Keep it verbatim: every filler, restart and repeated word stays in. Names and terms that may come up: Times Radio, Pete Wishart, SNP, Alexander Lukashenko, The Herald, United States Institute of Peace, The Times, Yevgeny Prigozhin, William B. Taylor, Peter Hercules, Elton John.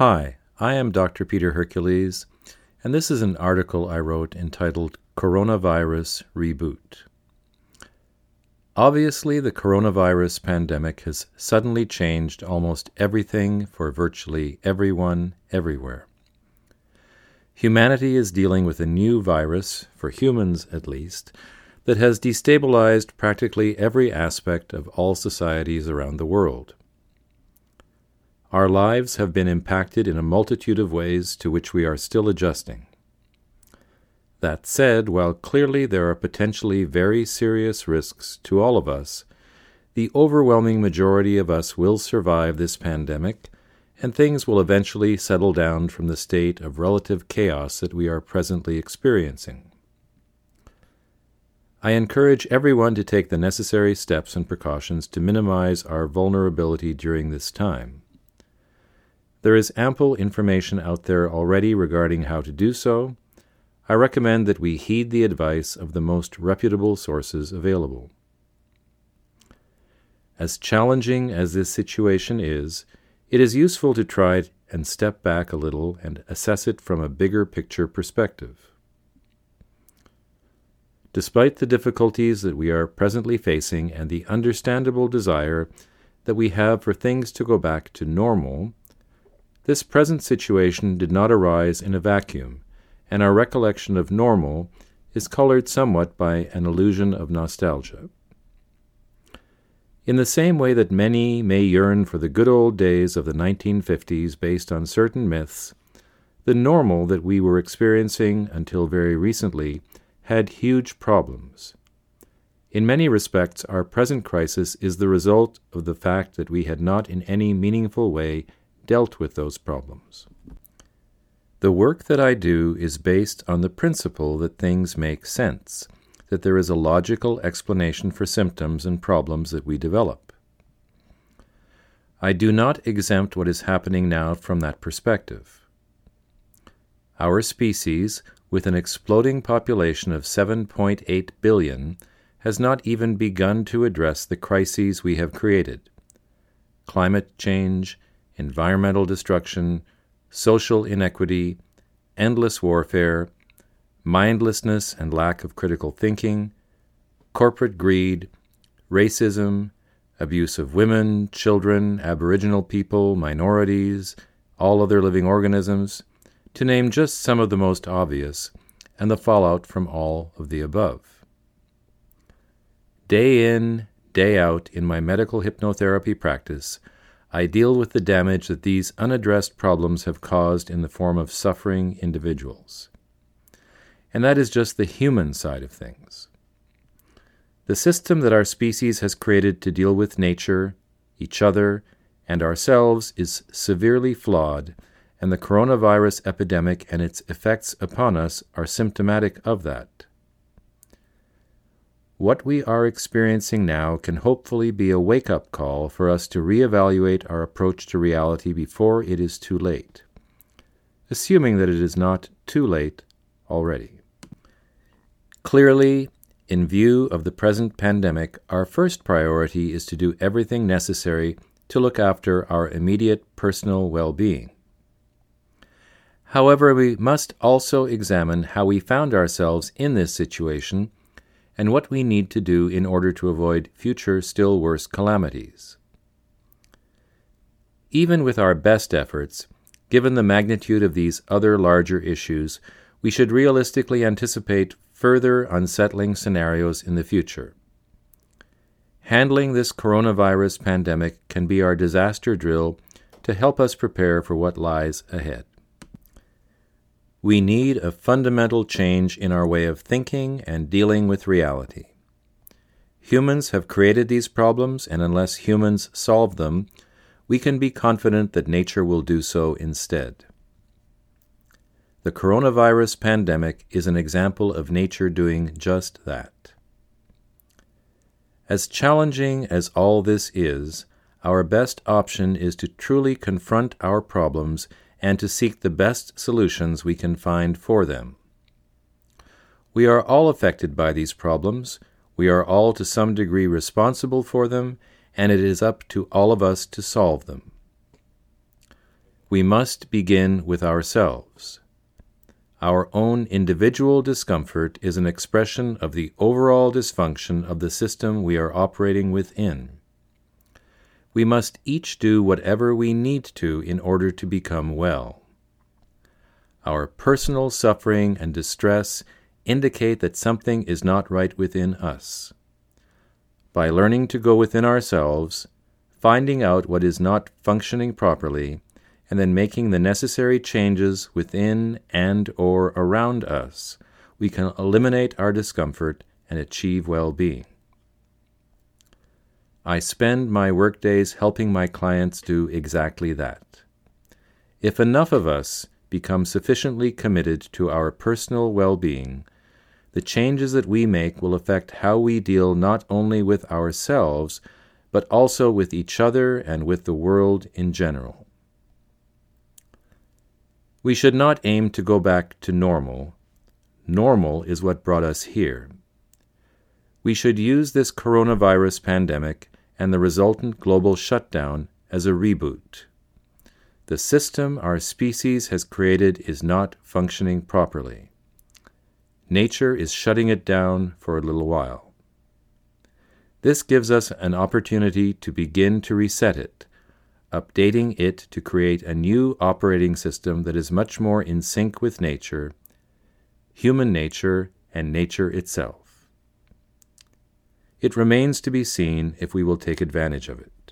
Hi, I am Doctor Peter Hercules, and this is an article I wrote entitled Coronavirus Reboot. Obviously, the coronavirus pandemic has suddenly changed almost everything for virtually everyone, everywhere. Humanity is dealing with a new virus, for humans at least, that has destabilized practically every aspect of all societies around the world. Our lives have been impacted in a multitude of ways to which we are still adjusting. That said, while clearly there are potentially very serious risks to all of us, the overwhelming majority of us will survive this pandemic, and things will eventually settle down from the state of relative chaos that we are presently experiencing. I encourage everyone to take the necessary steps and precautions to minimize our vulnerability during this time. There is ample information out there already regarding how to do so. I recommend that we heed the advice of the most reputable sources available. As challenging as this situation is, it is useful to try and step back a little and assess it from a bigger picture perspective. Despite the difficulties that we are presently facing and the understandable desire that we have for things to go back to normal, this present situation did not arise in a vacuum, and our recollection of normal is colored somewhat by an illusion of nostalgia. In the same way that many may yearn for the good old days of the nineteen fifties based on certain myths, the normal that we were experiencing until very recently had huge problems. In many respects, our present crisis is the result of the fact that we had not in any meaningful way dealt with those problems. The work that I do is based on the principle that things make sense, that there is a logical explanation for symptoms and problems that we develop. I do not exempt what is happening now from that perspective. Our species, with an exploding population of seven point eight billion, has not even begun to address the crises we have created. Climate change, environmental destruction, social inequity, endless warfare, mindlessness and lack of critical thinking, corporate greed, racism, abuse of women, children, Aboriginal people, minorities, all other living organisms, to name just some of the most obvious, and the fallout from all of the above. Day in, day out in my medical hypnotherapy practice, I deal with the damage that these unaddressed problems have caused in the form of suffering individuals. And that is just the human side of things. The system that our species has created to deal with nature, each other, and ourselves is severely flawed, and the coronavirus epidemic and its effects upon us are symptomatic of that. What we are experiencing now can hopefully be a wake-up call for us to reevaluate our approach to reality before it is too late, assuming that it is not too late already. Clearly, in view of the present pandemic, our first priority is to do everything necessary to look after our immediate personal well-being. However, we must also examine how we found ourselves in this situation and what we need to do in order to avoid future still worse calamities. Even with our best efforts, given the magnitude of these other larger issues, we should realistically anticipate further unsettling scenarios in the future. Handling this coronavirus pandemic can be our disaster drill to help us prepare for what lies ahead. We need a fundamental change in our way of thinking and dealing with reality. Humans have created these problems, and unless humans solve them, we can be confident that nature will do so instead. The coronavirus pandemic is an example of nature doing just that. As challenging as all this is, our best option is to truly confront our problems and to seek the best solutions we can find for them. We are all affected by these problems, we are all to some degree responsible for them, and it is up to all of us to solve them. we must begin with ourselves. Our own individual discomfort is an expression of the overall dysfunction of the system we are operating within. We must each do whatever we need to in order to become well. Our personal suffering and distress indicate that something is not right within us. By learning to go within ourselves, finding out what is not functioning properly, and then making the necessary changes within and or around us, we can eliminate our discomfort and achieve well-being. I spend my workdays helping my clients do exactly that. If enough of us become sufficiently committed to our personal well-being, the changes that we make will affect how we deal not only with ourselves, but also with each other and with the world in general. We should not aim to go back to normal. Normal is what brought us here. We should use this coronavirus pandemic and the resultant global shutdown as a reboot. The system our species has created is not functioning properly. Nature is shutting it down for a little while. This gives us an opportunity to begin to reset it, updating it to create a new operating system that is much more in sync with nature, human nature, and nature itself. It remains to be seen if we will take advantage of it.